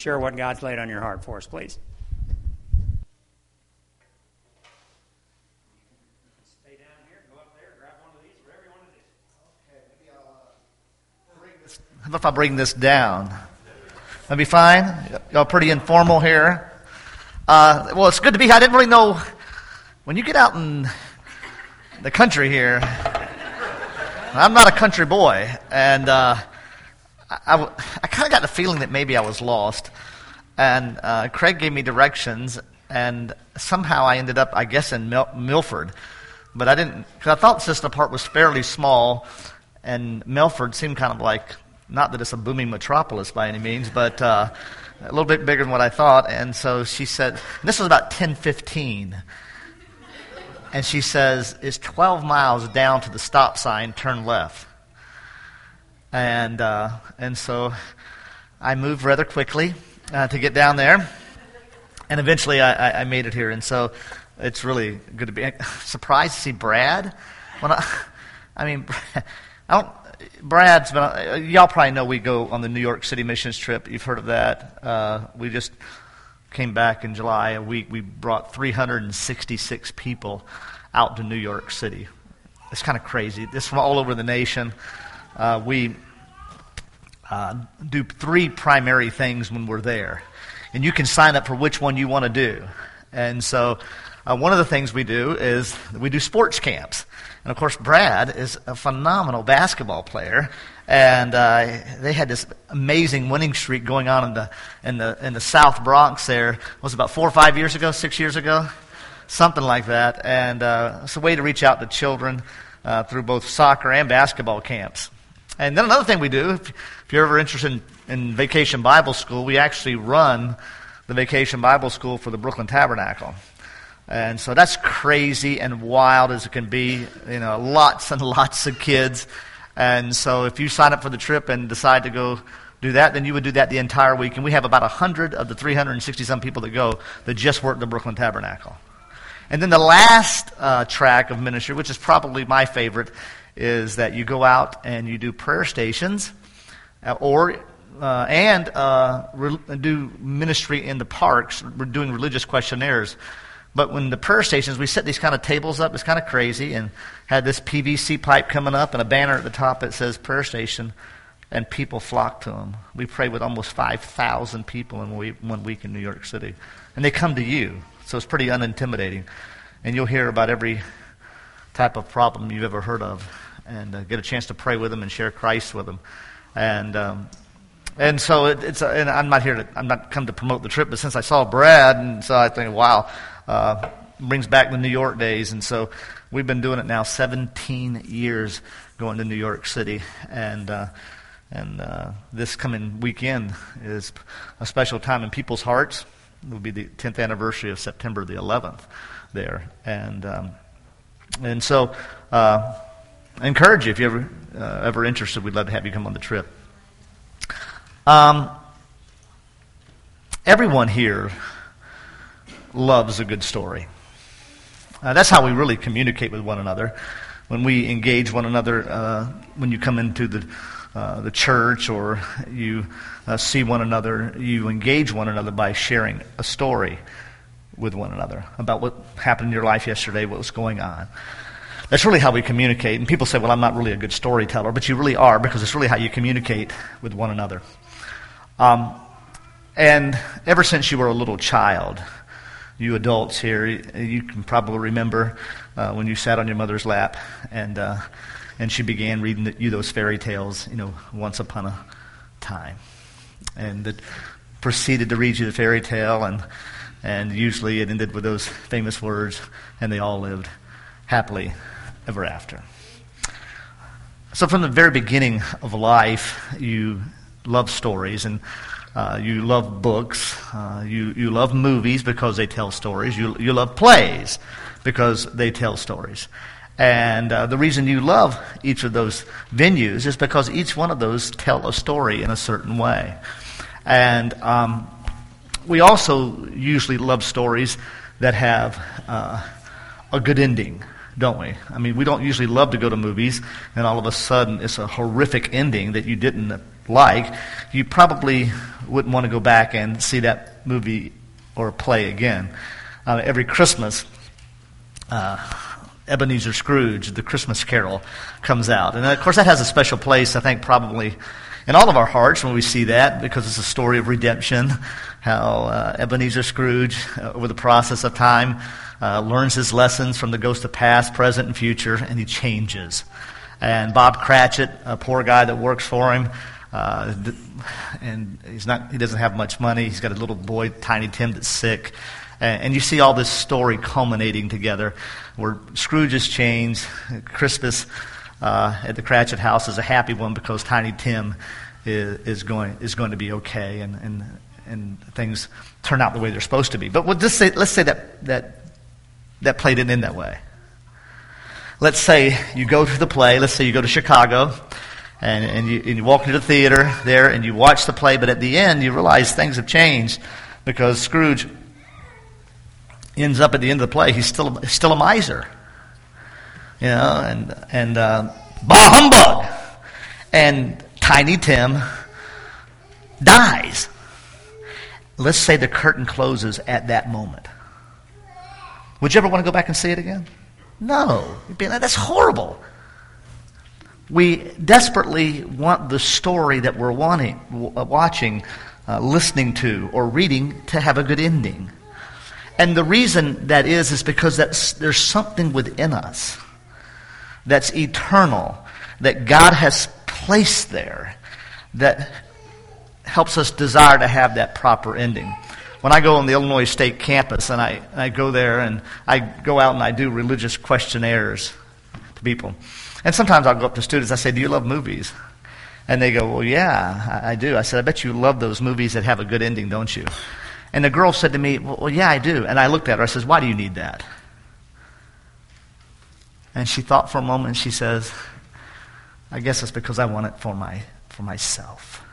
Share what God's laid on your heart for us, please. Stay down here, go up there, grab one of these, whatever you want to do. Okay, maybe I'll bring this. How about if I bring this down? That'd be fine. Y'all pretty informal here. Well, it's good to be here. I didn't really know when you get out in the country here. I'm not a country boy, and I kind of got the feeling that maybe I was lost, and Craig gave me directions, and somehow I ended up, I guess, in Milford, but I didn't, because I thought Cisna Park was fairly small, and Milford seemed kind of like, not that it's a booming metropolis by any means, but a little bit bigger than what I thought, and so she said, and this was about 10:15, and she says, it's 12 miles down to the stop sign, turn left. And so I moved rather quickly to get down there, and eventually I made it here. And so it's really good to be surprised to see Brad. When Brad's been. Y'all probably know we go on the New York City missions trip. You've heard of that. We just came back in July. We brought 366 people out to New York City. It's kind of crazy. This from all over the nation. We do three primary things when we're there, and you can sign up for which one you want to do. And so one of the things we do is we do sports camps. And, of course, Brad is a phenomenal basketball player, and they had this amazing winning streak going on in the South Bronx there. It was about 4 or 5 years ago, 6 years ago, something like that. And it's a way to reach out to children through both soccer and basketball camps. And then another thing we do, if you're ever interested in Vacation Bible School, we actually run the Vacation Bible School for the Brooklyn Tabernacle. And so that's crazy and wild as it can be, you know, lots and lots of kids. And so if you sign up for the trip and decide to go do that, then you would do that the entire week. And we have about 100 of the 360-some people that go that just work the Brooklyn Tabernacle. And then the last track of ministry, which is probably my favorite, is that you go out and you do prayer stations do ministry in the parks. We're doing religious questionnaires. But when the prayer stations, we set these kind of tables up. It's kind of crazy, and had this PVC pipe coming up and a banner at the top that says prayer station, and people flock to them. We pray with almost 5,000 people in one week in New York City. And they come to you, so it's pretty unintimidating. And you'll hear about every type of problem you've ever heard of, and get a chance to pray with them and share Christ with them, and so and I'm not come to promote the trip, but since I saw Brad, and so I think, wow, brings back the New York days, and so we've been doing it now 17 years, going to New York City, and this coming weekend is a special time in people's hearts. It will be the 10th anniversary of September the 11th there, and so I encourage you, if you're ever interested, we'd love to have you come on the trip. Everyone here loves a good story. That's how we really communicate with one another. When we engage one another, when you come into the church or you see one another, you engage one another by sharing a story with one another about what happened in your life yesterday, what was going on. That's really how we communicate. And people say, well, I'm not really a good storyteller, but you really are, because it's really how you communicate with one another. And ever since you were a little child, you adults here, you can probably remember when you sat on your mother's lap and she began reading you those fairy tales, you know, once upon a time, and that proceeded to read you the fairy tale, and usually it ended with those famous words, and they all lived happily ever after. So from the very beginning of life, you love stories, and you love books, you love movies because they tell stories, you love plays because they tell stories. And the reason you love each of those venues is because each one of those tell a story in a certain way. And we also usually love stories that have a good ending, don't we? I mean, we don't usually love to go to movies, and all of a sudden it's a horrific ending that you didn't like, you probably wouldn't want to go back and see that movie or play again. Every Christmas, Ebenezer Scrooge, The Christmas Carol, comes out. And, of course, that has a special place, I think, probably in all of our hearts when we see that, because it's a story of redemption, how Ebenezer Scrooge, over the process of time, learns his lessons from the ghost of past, present, and future, and he changes. And Bob Cratchit, a poor guy that works for him, and he doesn't have much money. He's got a little boy, Tiny Tim, that's sick. And you see all this story culminating together where Scrooge is changed. Christmas at the Cratchit house is a happy one because Tiny Tim is going to be okay, and things turn out the way they're supposed to be. But let's say that play didn't end that way. Let's say you go to the play. Let's say you go to Chicago, and you walk into the theater there and you watch the play. But at the end, you realize things have changed because Scrooge ends up at the end of the play, he's still a miser, you know, and bah humbug, and Tiny Tim dies. Let's say the curtain closes at that moment. Would you ever want to go back and see it again? No, you'd be like, that's horrible. We desperately want the story that we're watching, listening to, or reading to have a good ending. And the reason that is because there's something within us that's eternal, that God has placed there, that helps us desire to have that proper ending. When I go on the Illinois State campus and I go there and I go out and I do religious questionnaires to people, and sometimes I'll go up to students, I say, do you love movies? And they go, well, yeah, I do. I said, I bet you love those movies that have a good ending, don't you? And the girl said to me, well, yeah, I do. And I looked at her. I says, why do you need that? And she thought for a moment, and she says, I guess it's because I want it for myself.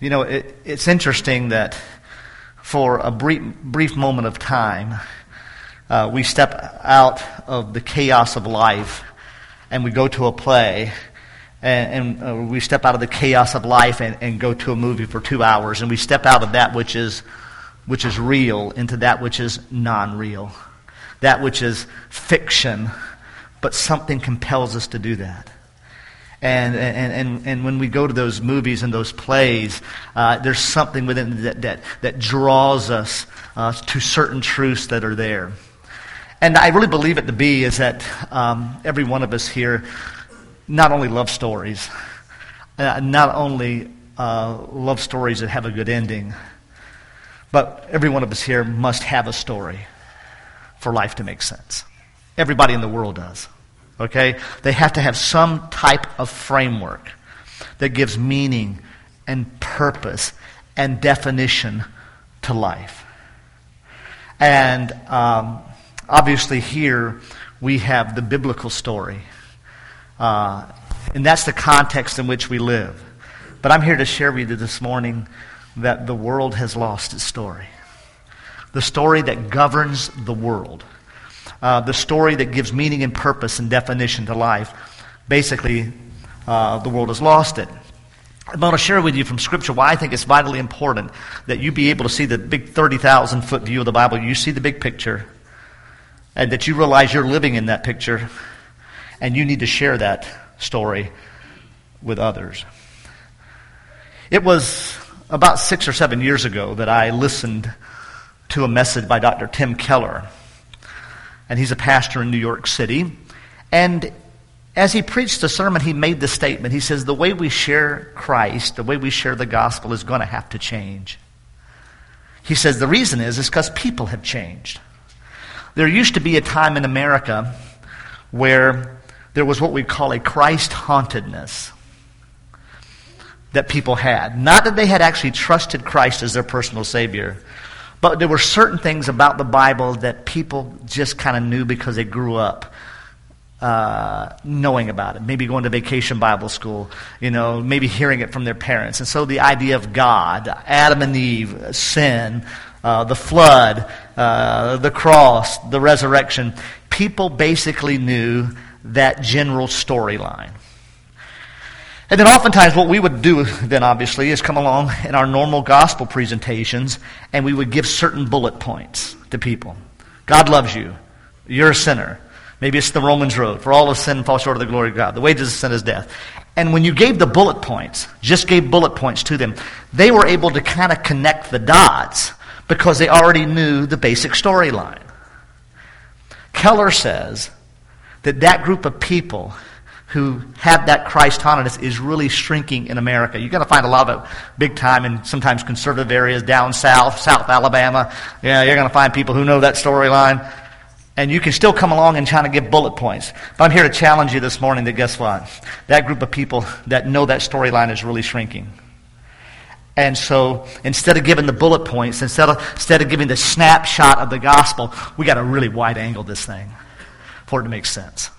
You know, it's interesting that for a brief moment of time, we step out of the chaos of life, and we go to a play. And we step out of the chaos of life and go to a movie for 2 hours, and we step out of that which is real into that which is non-real, that which is fiction, but something compels us to do that. And when we go to those movies and those plays, there's something within that draws us to certain truths that are there. And I really believe it to be is that every one of us here not only love stories, love stories that have a good ending, but every one of us here must have a story for life to make sense. Everybody in the world does, okay? They have to have some type of framework that gives meaning and purpose and definition to life. And obviously here we have the biblical story. And that's the context in which we live. But I'm here to share with you this morning that the world has lost its story. The story that governs the world. The story that gives meaning and purpose and definition to life. Basically, the world has lost it. I'm going to share with you from Scripture why I think it's vitally important that you be able to see the big 30,000-foot view of the Bible. You see the big picture, and that you realize you're living in that picture. And you need to share that story with others. It was about 6 or 7 years ago that I listened to a message by Dr. Tim Keller. And he's a pastor in New York City. And as he preached the sermon, he made the statement. He says, the way we share Christ, the way we share the gospel is going to have to change. He says the reason is because people have changed. There used to be a time in America where there was what we call a Christ-hauntedness that people had. Not that they had actually trusted Christ as their personal Savior, but there were certain things about the Bible that people just kind of knew because they grew up knowing about it. Maybe going to vacation Bible school, you know, maybe hearing it from their parents. And so the idea of God, Adam and Eve, sin, the flood, the cross, the resurrection, people basically knew that general storyline. And then oftentimes what we would do then, obviously, is come along in our normal gospel presentations and we would give certain bullet points to people. God loves you. You're a sinner. Maybe it's the Romans road. For all of sin falls short of the glory of God. The wages of sin is death. And when you gave the bullet points, just gave bullet points to them, they were able to kind of connect the dots because they already knew the basic storyline. Keller says that that group of people who had that Christ hominess is really shrinking in America. You've got to find a lot of it big time in sometimes conservative areas down south, South Alabama. Yeah, you're going to find people who know that storyline. And you can still come along and try to give bullet points. But I'm here to challenge you this morning that guess what? That group of people that know that storyline is really shrinking. And so instead of giving the bullet points, instead of giving the snapshot of the gospel, we got to really wide angle this thing for it to make sense.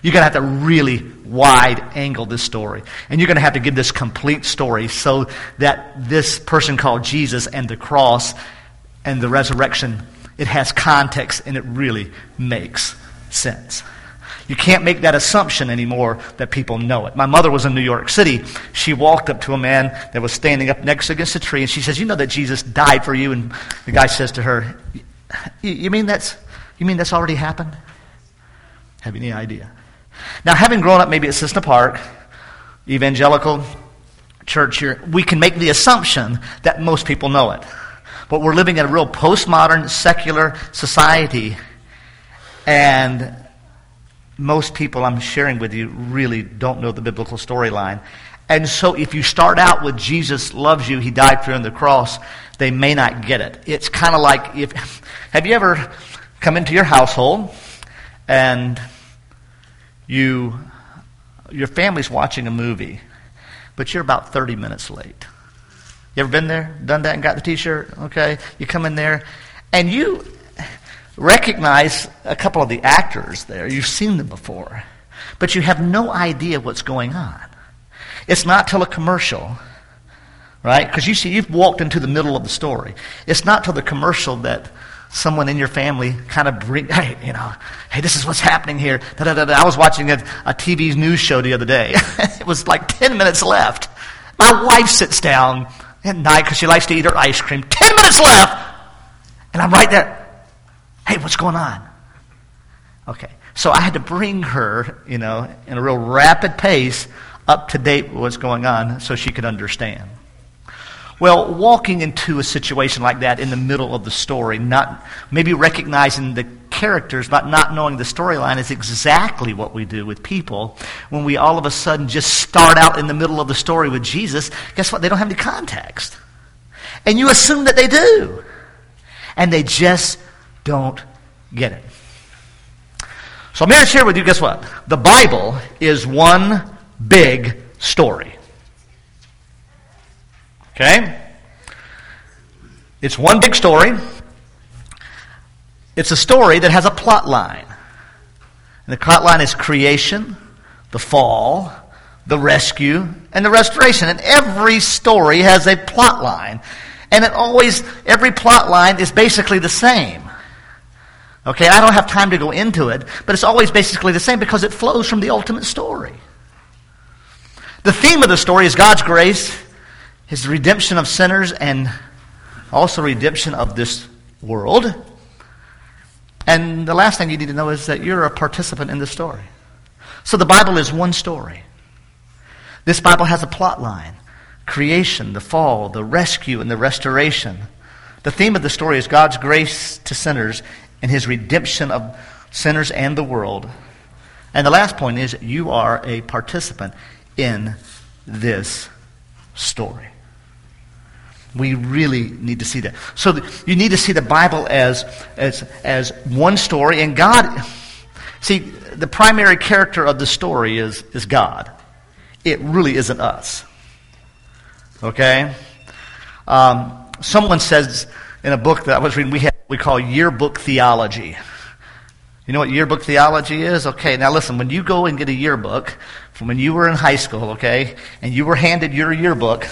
You're going to have to really wide angle this story. And you're going to have to give this complete story so that this person called Jesus and the cross and the resurrection, it has context and it really makes sense. You can't make that assumption anymore that people know it. My mother was in New York City. She walked up to a man that was standing up next against a tree and she says, "You know that Jesus died for you?" And the guy says to her, You mean that's already happened? Have any idea? Now, having grown up maybe at Cisna Park, evangelical church here, we can make the assumption that most people know it. But we're living in a real postmodern, secular society, and most people I'm sharing with you really don't know the biblical storyline. And so if you start out with Jesus loves you, he died for you on the cross, they may not get it. It's kind of like, have you ever come into your household and your family's watching a movie, but you're about 30 minutes late? You ever been there, done that, and got the T-shirt? Okay, you come in there, and you recognize a couple of the actors there. You've seen them before, but you have no idea what's going on. It's not till a commercial, right? Because you see, you've walked into the middle of the story. It's not till the commercial that someone in your family kind of bring, hey, this is what's happening here. I was watching a TV news show the other day. It was like 10 minutes left. My wife sits down at night because she likes to eat her ice cream. 10 minutes left, and I'm right there. Hey, what's going on? Okay, so I had to bring her, in a real rapid pace up to date with what's going on so she could understand. Well, walking into a situation like that in the middle of the story, not maybe recognizing the characters, but not knowing the storyline is exactly what we do with people when we all of a sudden just start out in the middle of the story with Jesus. Guess what? They don't have any context. And you assume that they do. And they just don't get it. So I'm here to share with you, guess what? The Bible is one big story. Okay? It's one big story. It's a story that has a plot line. And the plot line is creation, the fall, the rescue, and the restoration. And every story has a plot line. And every plot line is basically the same. Okay, I don't have time to go into it, but it's always basically the same because it flows from the ultimate story. The theme of the story is God's grace, His redemption of sinners and also redemption of this world. And the last thing you need to know is that you're a participant in the story. So the Bible is one story. This Bible has a plot line. Creation, the fall, the rescue, and the restoration. The theme of the story is God's grace to sinners and His redemption of sinners and the world. And the last point is you are a participant in this story. We really need to see that. So you need to see the Bible as one story. And God, see, the primary character of the story is God. It really isn't us. Okay? Someone says in a book that I was reading, we have what we call yearbook theology. You know what yearbook theology is? Okay, now listen, when you go and get a yearbook from when you were in high school, okay, and you were handed your yearbook,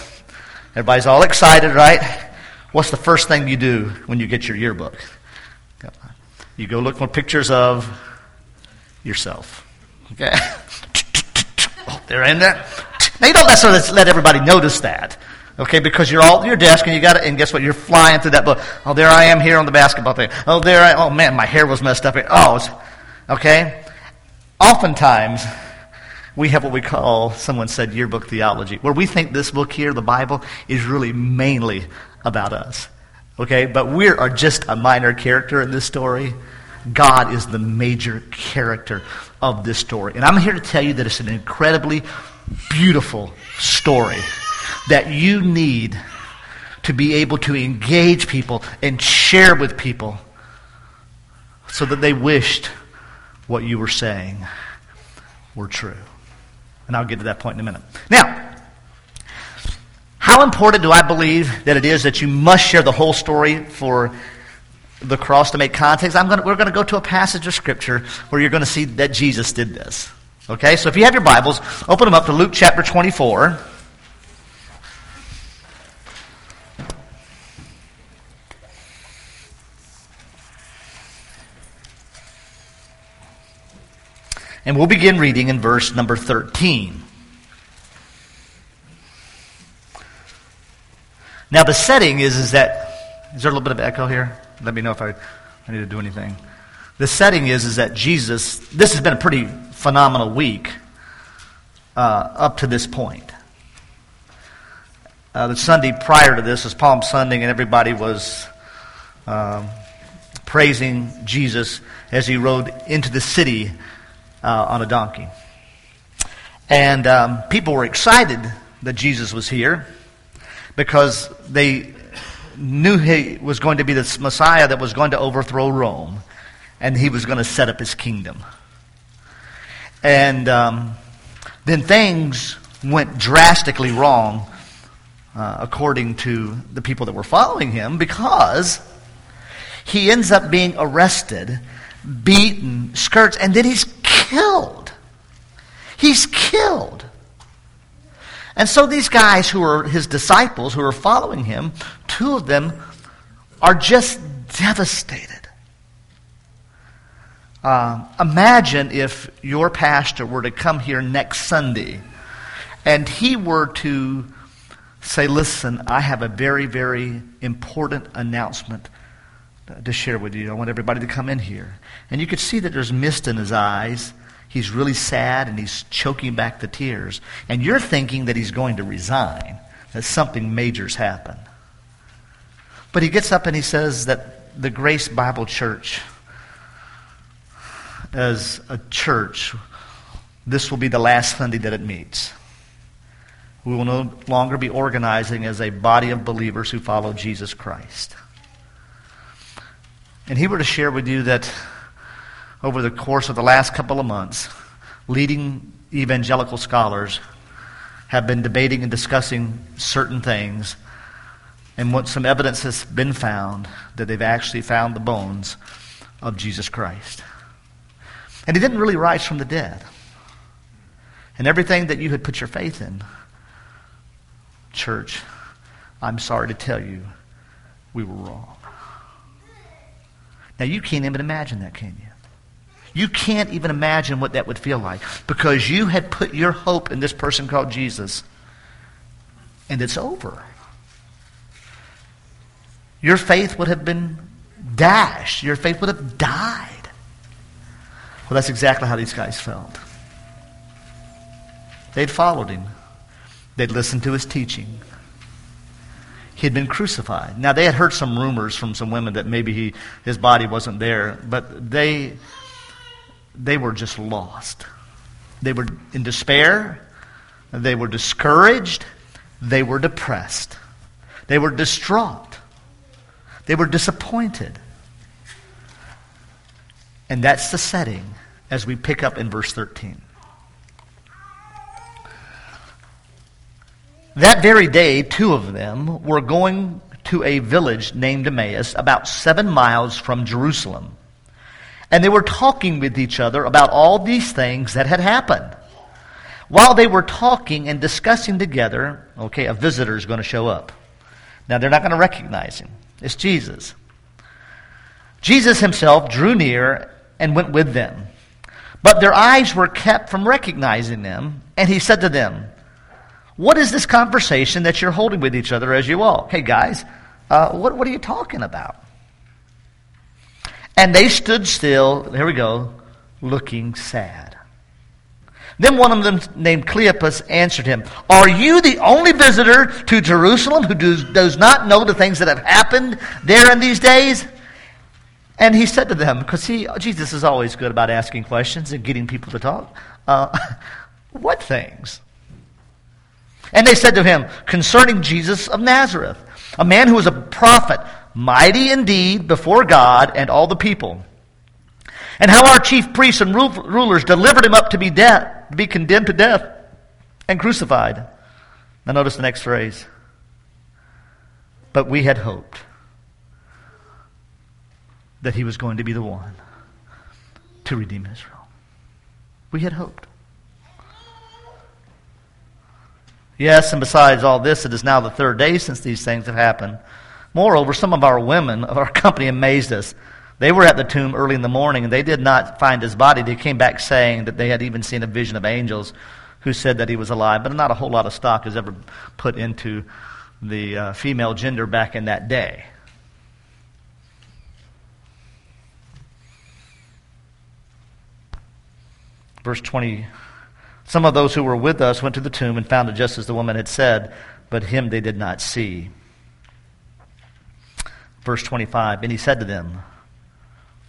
everybody's all excited, right? What's the first thing you do when you get your yearbook? You go look for pictures of yourself, okay? They're in there. Now, you don't necessarily let everybody notice that, okay, because you're all at your desk, and you got it, and guess what? You're flying through that book. Oh, there I am here on the basketball thing. Oh, there I am. Oh, man, my hair was messed up here. Oh, okay. Oftentimes, we have what we call, someone said, yearbook theology, where we think this book here, the Bible, is really mainly about us, okay? But we are just a minor character in this story. God is the major character of this story. And I'm here to tell you that it's an incredibly beautiful story that you need to be able to engage people and share with people so that they wished what you were saying were true. And I'll get to that point in a minute. Now, how important do I believe that it is that you must share the whole story for the cross to make context? We're going to go to a passage of Scripture where you're going to see that Jesus did this. Okay, so if you have your Bibles, open them up to Luke chapter 24. And we'll begin reading in verse number 13. Now the setting is there a little bit of echo here? Let me know if I need to do anything. The setting is that Jesus, this has been a pretty phenomenal week up to this point. The Sunday prior to this was Palm Sunday, and everybody was praising Jesus as he rode into the city on a donkey. And people were excited that Jesus was here because they knew he was going to be this Messiah that was going to overthrow Rome, and he was going to set up his kingdom. And then things went drastically wrong according to the people that were following him, because he ends up being arrested, beaten, scourged, and then he's killed. He's killed. And so these guys who are his disciples, who are following him, two of them are just devastated. Imagine if your pastor were to come here next Sunday and he were to say, listen, I have a very, very important announcement to share with you. I want everybody to come in here. And you could see that there's mist in his eyes. He's really sad, and he's choking back the tears. And you're thinking that he's going to resign, that something major's happened. But he gets up and he says that the Grace Bible Church, as a church, this will be the last Sunday that it meets. We will no longer be organizing as a body of believers who follow Jesus Christ. And he were to share with you that over the course of the last couple of months, leading evangelical scholars have been debating and discussing certain things, and what some evidence has been found that they've actually found the bones of Jesus Christ. And he didn't really rise from the dead. And everything that you had put your faith in, church, I'm sorry to tell you, we were wrong. Now, you can't even imagine that, can you? You can't even imagine what that would feel like, because you had put your hope in this person called Jesus, and it's over. Your faith would have been dashed. Your faith would have died. Well, that's exactly how these guys felt. They'd followed him. They'd listened to his teaching. He had been crucified. Now, they had heard some rumors from some women that maybe his body wasn't there, but they were just lost. They were in despair. They were discouraged. They were depressed. They were distraught. They were disappointed. And that's the setting as we pick up in verse 13. That very day, two of them were going to a village named Emmaus, about 7 miles from Jerusalem. And they were talking with each other about all these things that had happened. While they were talking and discussing together, okay, a visitor is going to show up. Now, they're not going to recognize him. It's Jesus. Jesus himself drew near and went with them. But their eyes were kept from recognizing them. And he said to them, what is this conversation that you're holding with each other as you walk? Hey, guys, what are you talking about? And they stood still, here we go, looking sad. Then one of them named Cleopas answered him, are you the only visitor to Jerusalem who does not know the things that have happened there in these days? And he said to them, because Jesus is always good about asking questions and getting people to talk, what things? And they said to him, concerning Jesus of Nazareth, a man who was a prophet, mighty indeed before God and all the people. And how our chief priests and rulers delivered him up to be condemned to death and crucified. Now notice the next phrase. But we had hoped that he was going to be the one to redeem Israel. We had hoped. Yes, and besides all this, it is now the third day since these things have happened. Moreover, some of our women of our company amazed us. They were at the tomb early in the morning, and they did not find his body. They came back saying that they had even seen a vision of angels who said that he was alive. But not a whole lot of stock is ever put into the female gender back in that day. Verse 20, some of those who were with us went to the tomb and found it just as the woman had said, but him they did not see. Verse 25, and he said to them,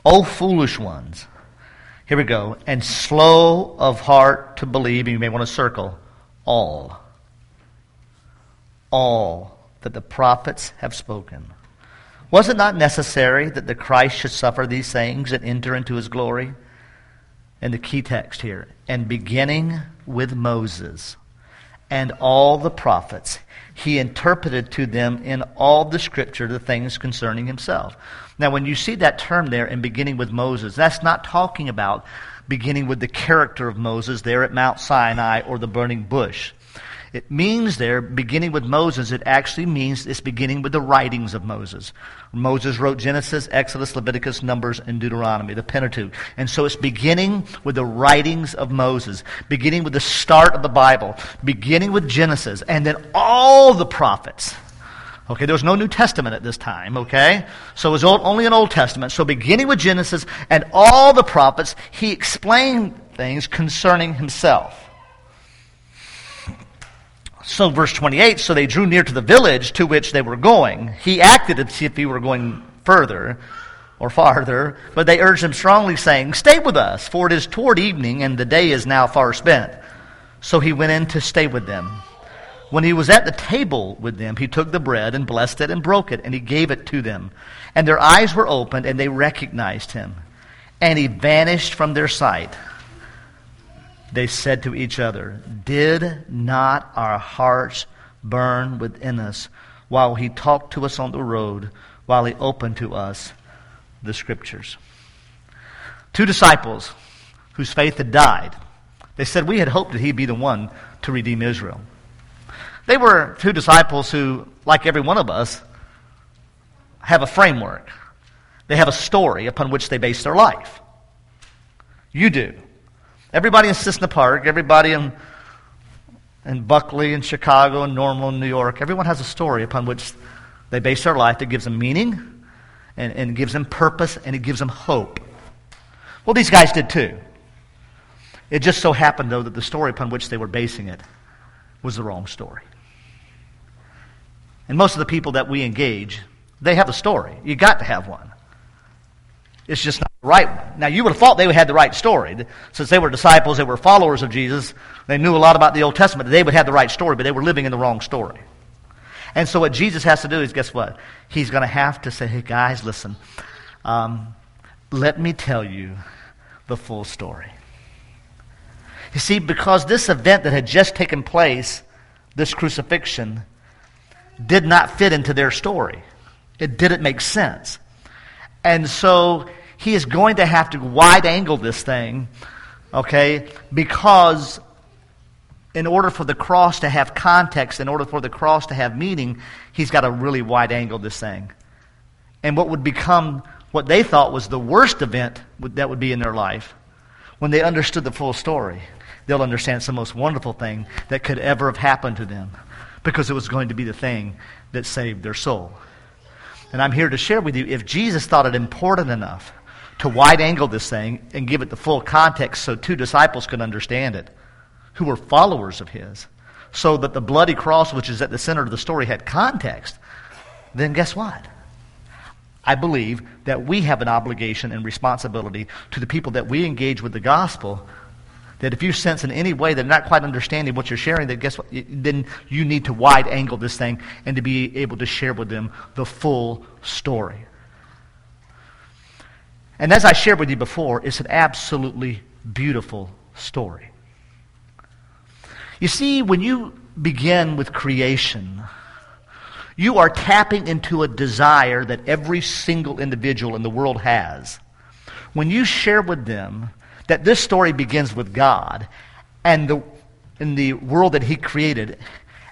O foolish ones, here we go, and slow of heart to believe, and you may want to circle, all that the prophets have spoken. Was it not necessary that the Christ should suffer these things and enter into his glory? And the key text here, and beginning with Moses and all the prophets, he interpreted to them in all the scripture the things concerning himself. Now, when you see that term there, and beginning with Moses, that's not talking about beginning with the character of Moses there at Mount Sinai or the burning bush. It means there, beginning with Moses, it actually means it's beginning with the writings of Moses. Moses wrote Genesis, Exodus, Leviticus, Numbers, and Deuteronomy, the Pentateuch. And so it's beginning with the writings of Moses, beginning with the start of the Bible, beginning with Genesis, and then all the prophets. Okay, there was no New Testament at this time, okay? So it was only an Old Testament. So beginning with Genesis and all the prophets, he explained things concerning himself. So verse 28, so they drew near to the village to which they were going. He acted as if he were going further or farther, but they urged him strongly, saying, stay with us, for it is toward evening, and the day is now far spent. So he went in to stay with them. When he was at the table with them, he took the bread and blessed it and broke it, and he gave it to them. And their eyes were opened, and they recognized him. And he vanished from their sight. They said to each other, did not our hearts burn within us while he talked to us on the road, while he opened to us the scriptures? Two disciples whose faith had died. They said, we had hoped that he'd be the one to redeem Israel. They were two disciples who, like every one of us, have a framework. They have a story upon which they base their life. You do. Everybody in Cisna Park, everybody in Buckley, in Chicago, in Normal, in New York, everyone has a story upon which they base their life that gives them meaning and gives them purpose and it gives them hope. Well, these guys did too. It just so happened, though, that the story upon which they were basing it was the wrong story. And most of the people that we engage, they have a story. You got to have one. It's just not the right one. Now, you would have thought they had the right story. Since they were disciples, they were followers of Jesus, they knew a lot about the Old Testament, they would have the right story, but they were living in the wrong story. And so what Jesus has to do is, guess what? He's going to have to say, hey, guys, listen, let me tell you the full story. You see, because this event that had just taken place, this crucifixion, did not fit into their story. It didn't make sense. And so he is going to have to wide angle this thing, okay, because in order for the cross to have context, in order for the cross to have meaning, he's got to really wide angle this thing. And what would become what they thought was the worst event that would be in their life When they understood the full story, they'll understand it's the most wonderful thing that could ever have happened to them, because it was going to be the thing that saved their soul. And I'm here to share with you, if Jesus thought it important enough to wide-angle this thing and give it the full context so two disciples could understand it, who were followers of his, so that the bloody cross, which is at the center of the story, had context, then guess what? I believe that we have an obligation and responsibility to the people that we engage with the gospel, that if you sense in any way they're not quite understanding what you're sharing, then guess what? Then you need to wide-angle this thing and to be able to share with them the full story. And as I shared with you before, it's an absolutely beautiful story. You see, when you begin with creation, you are tapping into a desire that every single individual in the world has. When you share with them that this story begins with God and in the world that he created,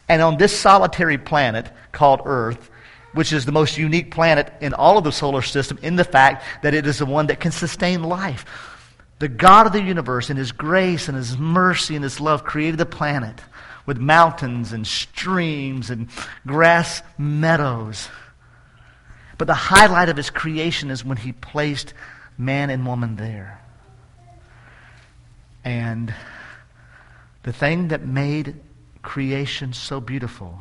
and on this solitary planet called Earth, which is the most unique planet in all of the solar system in the fact that it is the one that can sustain life. The God of the universe, in his grace and his mercy and his love, created the planet with mountains and streams and grass meadows. But the highlight of his creation is when he placed man and woman there. And the thing that made creation so beautiful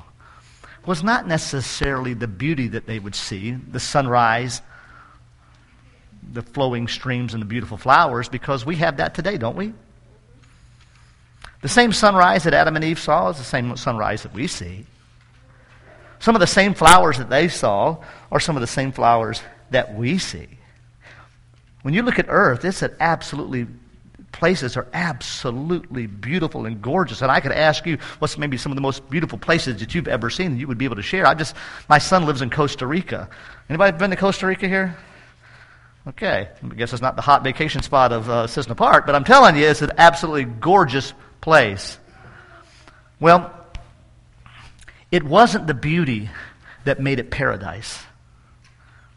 was not necessarily the beauty that they would see, the sunrise, the flowing streams, and the beautiful flowers, because we have that today, don't we? The same sunrise that Adam and Eve saw is the same sunrise that we see. Some of the same flowers that they saw are some of the same flowers that we see. When you look at Earth, it's an absolutely places are absolutely beautiful and gorgeous. And I could ask you what's maybe some of the most beautiful places that you've ever seen that you would be able to share. My son lives in Costa Rica. Anybody been to Costa Rica here? Okay. I guess it's not the hot vacation spot of Cisna Park, but I'm telling you, it's an absolutely gorgeous place. Well, it wasn't the beauty that made it paradise,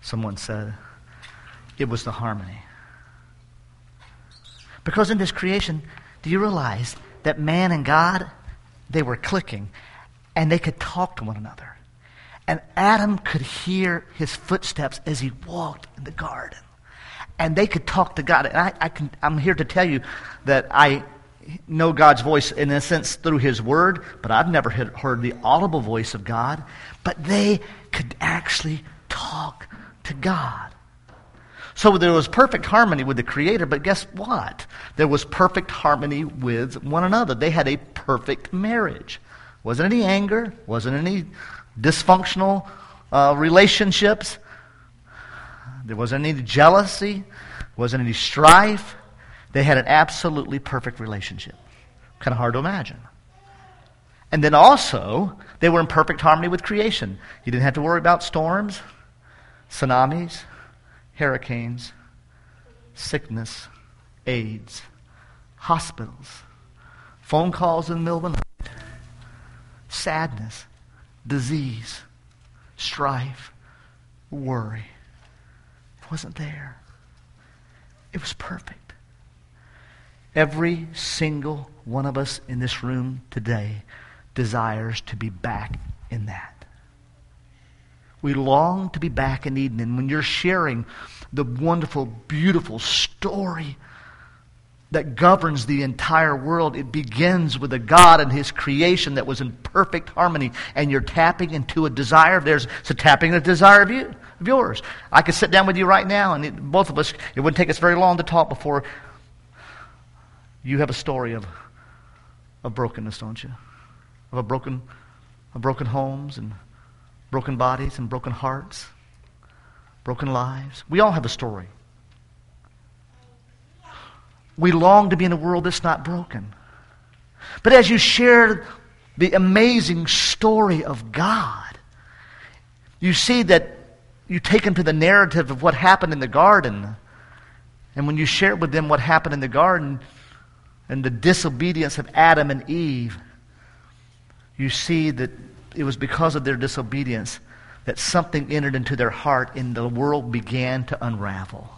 someone said. It was the harmony. Because in this creation, do you realize that man and God, they were clicking, and they could talk to one another. And Adam could hear his footsteps as he walked in the garden. And they could talk to God. And I'm here to tell you that I know God's voice, in a sense, through his word, but I've never heard the audible voice of God. But they could actually talk to God. So there was perfect harmony with the Creator, but guess what? There was perfect harmony with one another. They had a perfect marriage. Wasn't any anger. Wasn't any dysfunctional relationships. There wasn't any jealousy. Wasn't any strife. They had an absolutely perfect relationship. Kind of hard to imagine. And then also, they were in perfect harmony with creation. You didn't have to worry about storms, tsunamis, hurricanes, sickness, AIDS, hospitals, phone calls in the middle of the night, sadness, disease, strife, worry. It wasn't there. It was perfect. Every single one of us in this room today desires to be back in that. We long to be back in Eden. And when you're sharing the wonderful, beautiful story that governs the entire world, it begins with a God and his creation that was in perfect harmony. And you're tapping into a desire of theirs. It's a tapping into a desire of yours. I could sit down with you right now, and both of us, it wouldn't take us very long to talk before you have a story of brokenness, don't you? Of broken homes and broken bodies and broken hearts, broken lives. We all have a story. We long to be in a world that's not broken. But as you share the amazing story of God, you see that you take them to the narrative of what happened in the garden. And when you share with them what happened in the garden and the disobedience of Adam and Eve, you see that it was because of their disobedience that something entered into their heart and the world began to unravel.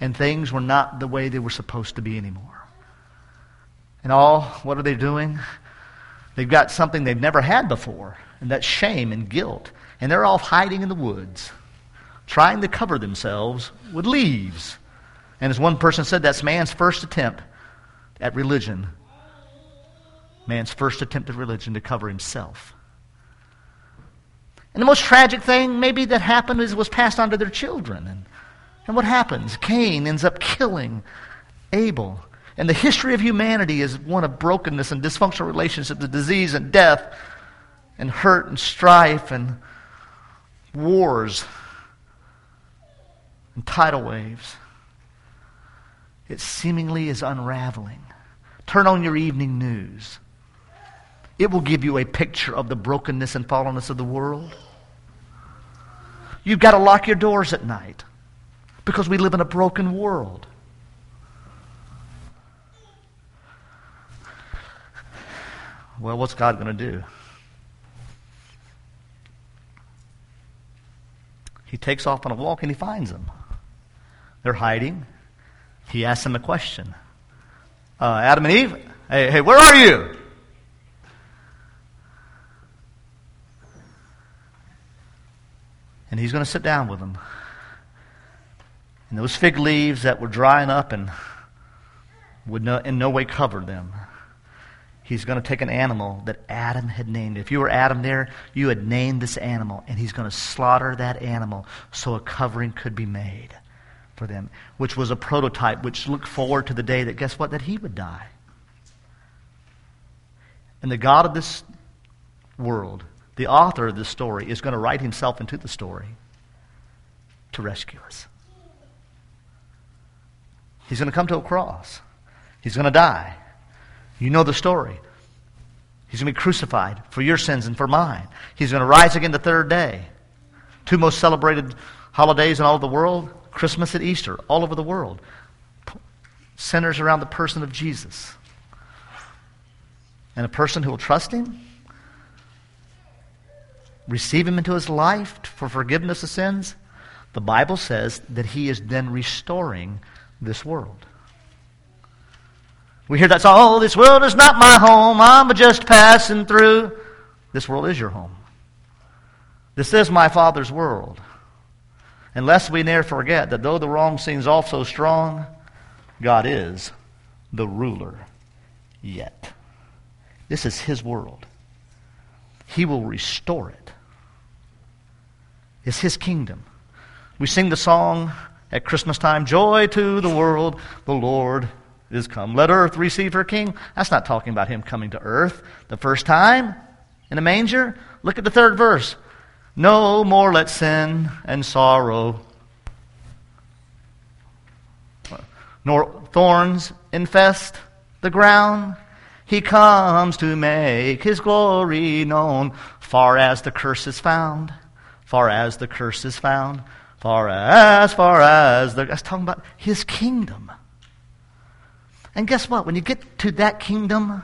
and things were not the way they were supposed to be anymore. And what are they doing? They've got something they've never had before, and that's shame and guilt. And they're off hiding in the woods, trying to cover themselves with leaves. And as one person said, that's man's first attempt at religion. Man's first attempt at religion to cover himself. And the most tragic thing maybe that happened is it was passed on to their children. And what happens? Cain ends up killing Abel. And the history of humanity is one of brokenness and dysfunctional relationships, and disease and death and hurt and strife and wars and tidal waves. It seemingly is unraveling. Turn on your evening news. It will give you a picture of the brokenness and fallenness of the world. You've got to lock your doors at night because we live in a broken world. Well, what's God going to do? He takes off on a walk and he finds them. They're hiding. He asks them a question. Adam and Eve, hey, where are you? And he's going to sit down with them. And those fig leaves that were drying up and would in no way cover them, he's going to take an animal that Adam had named. If you were Adam there, you had named this animal, and he's going to slaughter that animal so a covering could be made for them, which was a prototype, which looked forward to the day that, guess what, that he would die. And the God of this world, the author of this story, is going to write himself into the story to rescue us. He's going to come to a cross. He's going to die. You know the story. He's going to be crucified for your sins and for mine. He's going to rise again the third day. Two most celebrated holidays in all of the world, Christmas and Easter, all over the world, centers around the person of Jesus. And a person who will trust him, receive him into his life for forgiveness of sins, the Bible says that he is then restoring this world. We hear that song, oh, this world is not my home, I'm just passing through. This world is your home. This is my Father's world. Unless we ne'er forget that though the wrong seems oft so strong, God is the ruler yet. This is his world. He will restore it. It's his kingdom. We sing the song at Christmas time, joy to the world, the Lord is come. Let earth receive her king. That's not talking about him coming to earth the first time in a manger. Look at the third verse. No more let sin and sorrow, nor thorns infest the ground. He comes to make his glory known, far as the curse is found, far as the curse is found, far as the... That's talking about his kingdom. And guess what? When you get to that kingdom,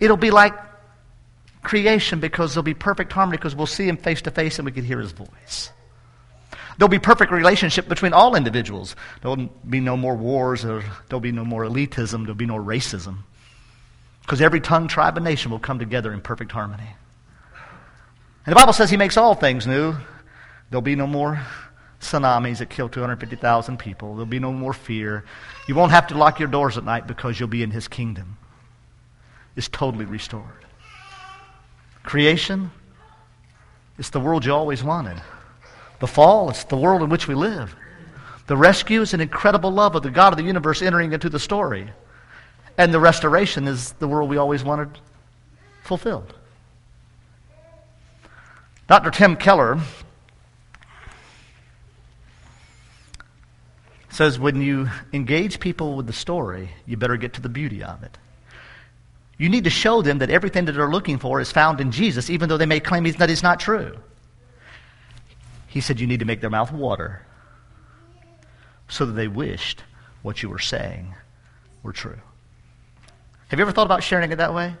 it'll be like creation because there'll be perfect harmony because we'll see him face to face and we can hear his voice. There'll be perfect relationship between all individuals. There'll be no more wars, or there'll be no more elitism, there'll be no racism. Because every tongue, tribe, and nation will come together in perfect harmony. And the Bible says he makes all things new. There'll be no more tsunamis that kill 250,000 people. There'll be no more fear. You won't have to lock your doors at night because you'll be in his kingdom. It's totally restored. Creation, it's the world you always wanted. The fall, it's the world in which we live. The rescue is an incredible love of the God of the universe entering into the story. And the restoration is the world we always wanted fulfilled. Dr. Tim Keller says when you engage people with the story, you better get to the beauty of it. You need to show them that everything that they're looking for is found in Jesus, even though they may claim that it's not true. He said you need to make their mouth water so that they wished what you were saying were true. Have you ever thought about sharing it that way?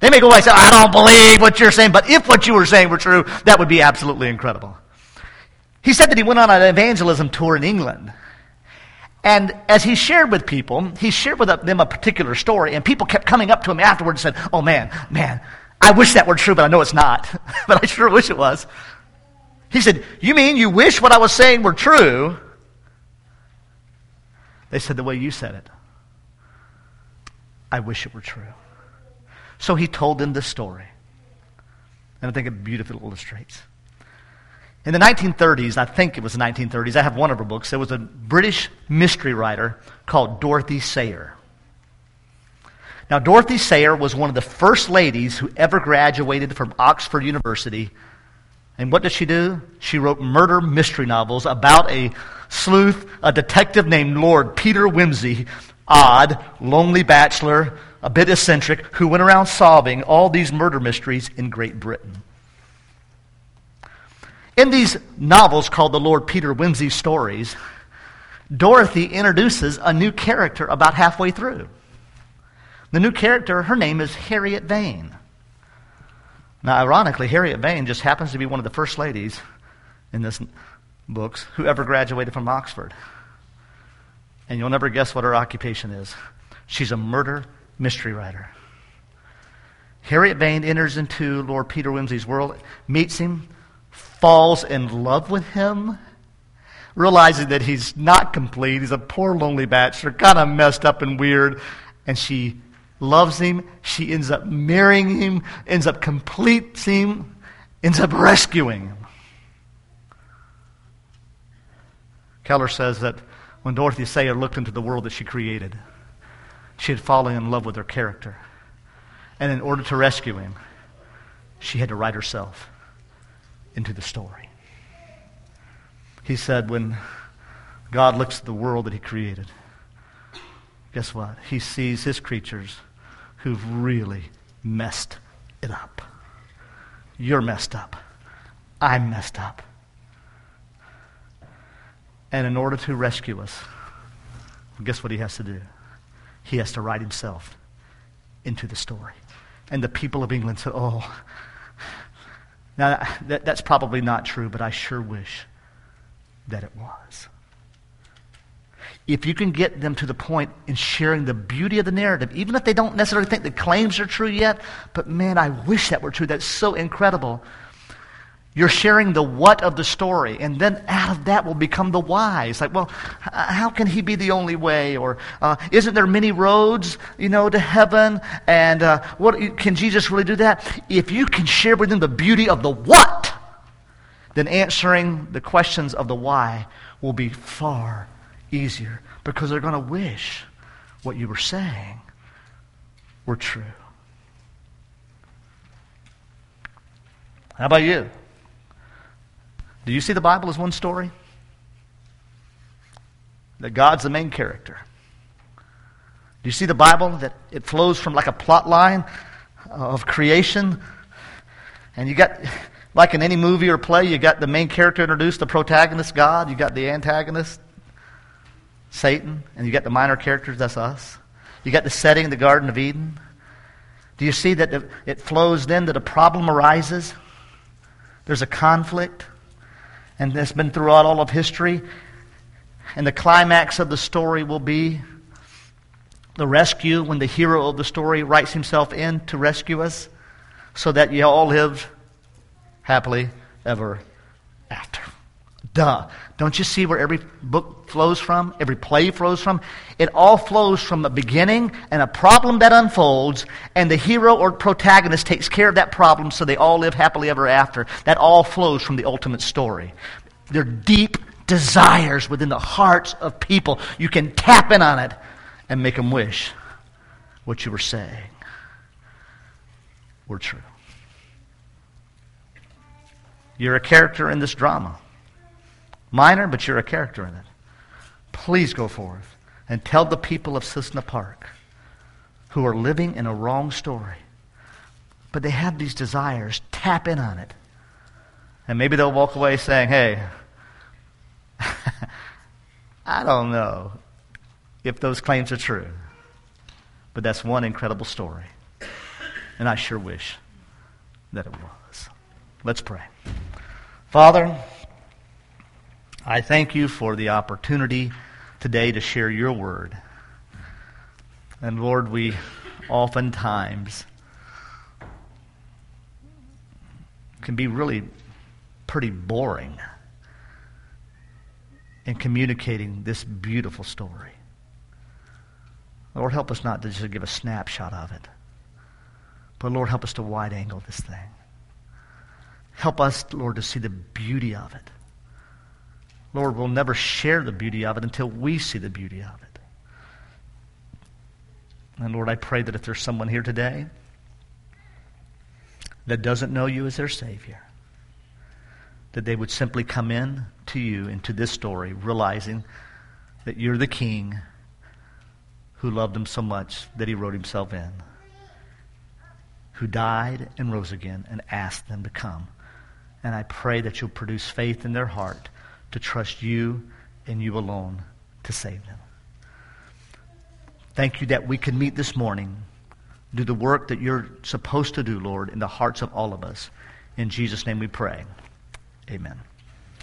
They may go away and say, I don't believe what you're saying, but if what you were saying were true, that would be absolutely incredible. He said that he went on an evangelism tour in England. And as he shared with people, he shared with them a particular story, and people kept coming up to him afterwards and said, oh man, I wish that were true, but I know it's not. But I sure wish it was. He said, you mean you wish what I was saying were true? They said, the way you said it, I wish it were true. So he told them this story. And I think it beautifully illustrates. In the 1930s, I think it was the 1930s, I have one of her books, there was a British mystery writer called Dorothy Sayers. Now, Dorothy Sayers was one of the first ladies who ever graduated from Oxford University. And what did she do? She wrote murder mystery novels about a sleuth, a detective named Lord Peter Wimsey, odd, lonely bachelor, a bit eccentric, who went around solving all these murder mysteries in Great Britain. In these novels called the Lord Peter Wimsey stories, Dorothy introduces a new character about halfway through. The new character, her name is Harriet Vane. Now, ironically, Harriet Vane just happens to be one of the first ladies in this books who ever graduated from Oxford. And you'll never guess what her occupation is. She's a murder mystery writer. Harriet Vane enters into Lord Peter Wimsey's world, meets him, falls in love with him, realizing that he's not complete. He's a poor, lonely bachelor, kind of messed up and weird. And she loves him. She ends up marrying him, ends up completing him, ends up rescuing him. Keller says that when Dorothy Sayers looked into the world that she created, she had fallen in love with her character. And in order to rescue him, she had to write herself into the story. He said when God looks at the world that he created, guess what? He sees his creatures who've really messed it up. You're messed up. I'm messed up. And in order to rescue us, guess what he has to do? He has to write himself into the story. And the people of England said, oh, now that's probably not true, but I sure wish that it was. If you can get them to the point in sharing the beauty of the narrative, even if they don't necessarily think the claims are true yet, but man, I wish that were true. That's so incredible. You're sharing the what of the story, and then out of that will become the why. It's like, well, how can he be the only way? Or isn't there many roads, to heaven? And what can Jesus really do that? If you can share with them the beauty of the what, then answering the questions of the why will be far easier because they're going to wish what you were saying were true. How about you? Do you see the Bible as one story? That God's the main character. Do you see the Bible that it flows from like a plot line of creation? And you got, like in any movie or play, you got the main character introduced, the protagonist, God. You got the antagonist, Satan. And you got the minor characters, that's us. You got the setting, the Garden of Eden. Do you see that it flows then that a problem arises? There's a conflict. And that's been throughout all of history. And the climax of the story will be the rescue when the hero of the story writes himself in to rescue us so that you all live happily ever after. Duh. Don't you see where every book flows from? Every play flows from? It all flows from a beginning and a problem that unfolds, and the hero or protagonist takes care of that problem so they all live happily ever after. That all flows from the ultimate story. They're deep desires within the hearts of people. You can tap in on it and make them wish what you were saying were true. You're a character in this drama. Minor, but you're a character in it. Please go forth and tell the people of Cisna Park who are living in a wrong story, but they have these desires, tap in on it. And maybe they'll walk away saying, hey, I don't know if those claims are true, but that's one incredible story. And I sure wish that it was. Let's pray. Father, I thank you for the opportunity today to share your word. And Lord, we oftentimes can be really pretty boring in communicating this beautiful story. Lord, help us not to just give a snapshot of it, but Lord, help us to wide angle this thing. Help us, Lord, to see the beauty of it. Lord, we'll never share the beauty of it until we see the beauty of it. And Lord, I pray that if there's someone here today that doesn't know you as their Savior, that they would simply come in to you, into this story, realizing that you're the King who loved them so much that he wrote himself in, who died and rose again, and asked them to come. And I pray that you'll produce faith in their heart to trust you and you alone to save them. Thank you that we could meet this morning, do the work that you're supposed to do, Lord, in the hearts of all of us. In Jesus' name we pray. Amen.